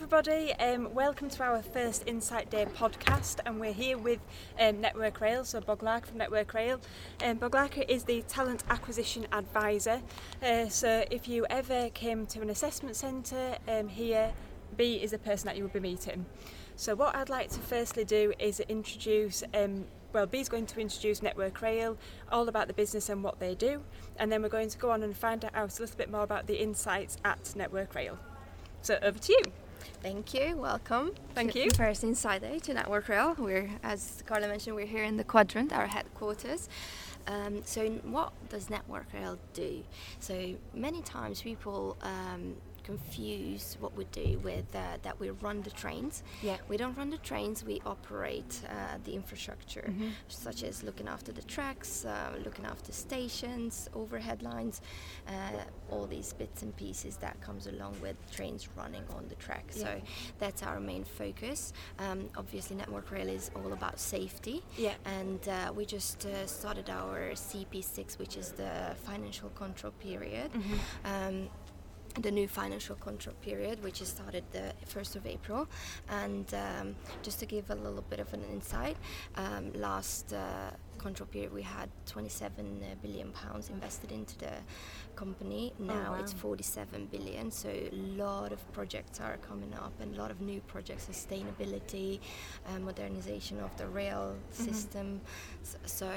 everybody, welcome to our first Insight Day podcast, and we're here with Network Rail, so Boglarka from Network Rail. Boglarka is the Talent Acquisition Advisor, so if you ever came to an assessment centre here, B is the person that you will be meeting. So what I'd like to firstly do is introduce B's going to introduce Network Rail, all about the business and what they do, and then we're going to go on and find out a little bit more about the insights at Network Rail. So over to you. Thank you. Welcome. Thank you. First Insight Day to Network Rail. We're, as Carla mentioned, we're here in the Quadrant, our headquarters. So what does Network Rail do? So many times people confuse what we do with that we run the trains. Yeah. We don't run the trains, we operate the infrastructure, such as looking after the tracks, looking after stations, overhead lines, all these bits and pieces that comes along with trains running on the track. Yeah. So that's our main focus. Obviously Network Rail is all about safety. Yeah. And we just started our CP6, which is the financial control period. The new financial control period, which is started the 1st of April, and just to give a little bit of an insight, last control period we had 27 billion pounds invested into the company. Now it's 47 billion, so a lot of projects are coming up and a lot of new projects, sustainability, modernization of the rail system. So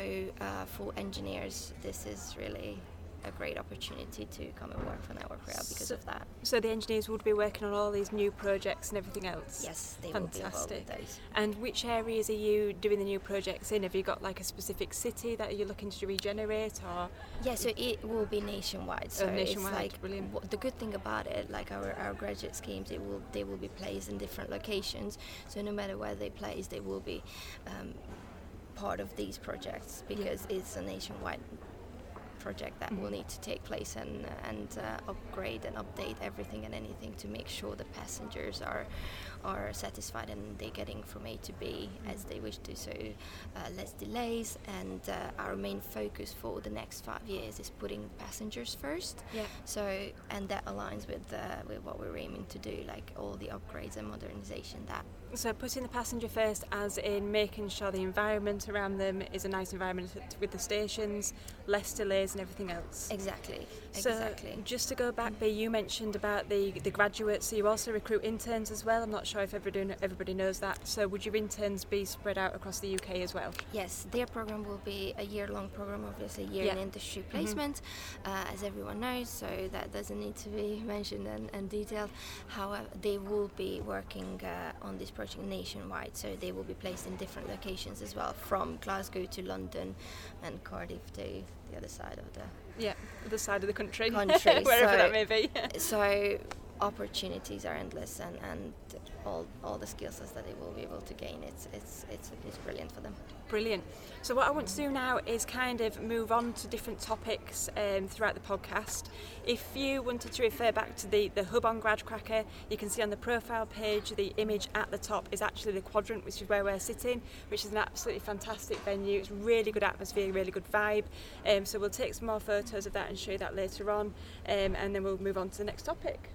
for engineers this is really a great opportunity to come and work for Network Rail because of that. So the engineers would be working on all these new projects and everything else? Yes, they will be involved with those. And which areas are you doing the new projects in? Have you got like a specific city that you're looking to regenerate, or...? Yeah, so it will be nationwide. So nationwide, like, brilliant. The good thing about it, like our graduate schemes, they will be placed in different locations, so no matter where they place, they will be part of these projects because it's a nationwide project that will need to take place and upgrade and update everything and anything to make sure the passengers are satisfied and they're getting from A to B as they wish to, so less delays, and our main focus for the next 5 years is putting passengers first. Yeah. So, and that aligns with what we're aiming to do, like all the upgrades and modernization that. So putting the passenger first, as in making sure the environment around them is a nice environment with the stations, less delays and everything else. Exactly. So just to go back, B, you mentioned about the graduates, so you also recruit interns as well. I'm not sure if everybody knows that. So would your interns be spread out across the UK as well? Yes, their program will be a year-long program, obviously, year in industry placement, as everyone knows, so that doesn't need to be mentioned and detailed. However, they will be working on this project nationwide, so they will be placed in different locations as well, from Glasgow to London and Cardiff to the other side of the country, wherever that may be. So opportunities are endless, and all the skill sets that they will be able to gain, it's brilliant for them. Brilliant. So what I want to do now is kind of move on to different topics throughout the podcast. If you wanted to refer back to the hub on GradCracker, you can see on the profile page the image at the top is actually the Quadrant, which is where we're sitting, which is an absolutely fantastic venue. It's really good atmosphere, really good vibe. So we'll take some more photos of that and show you that later on, and then we'll move on to the next topic.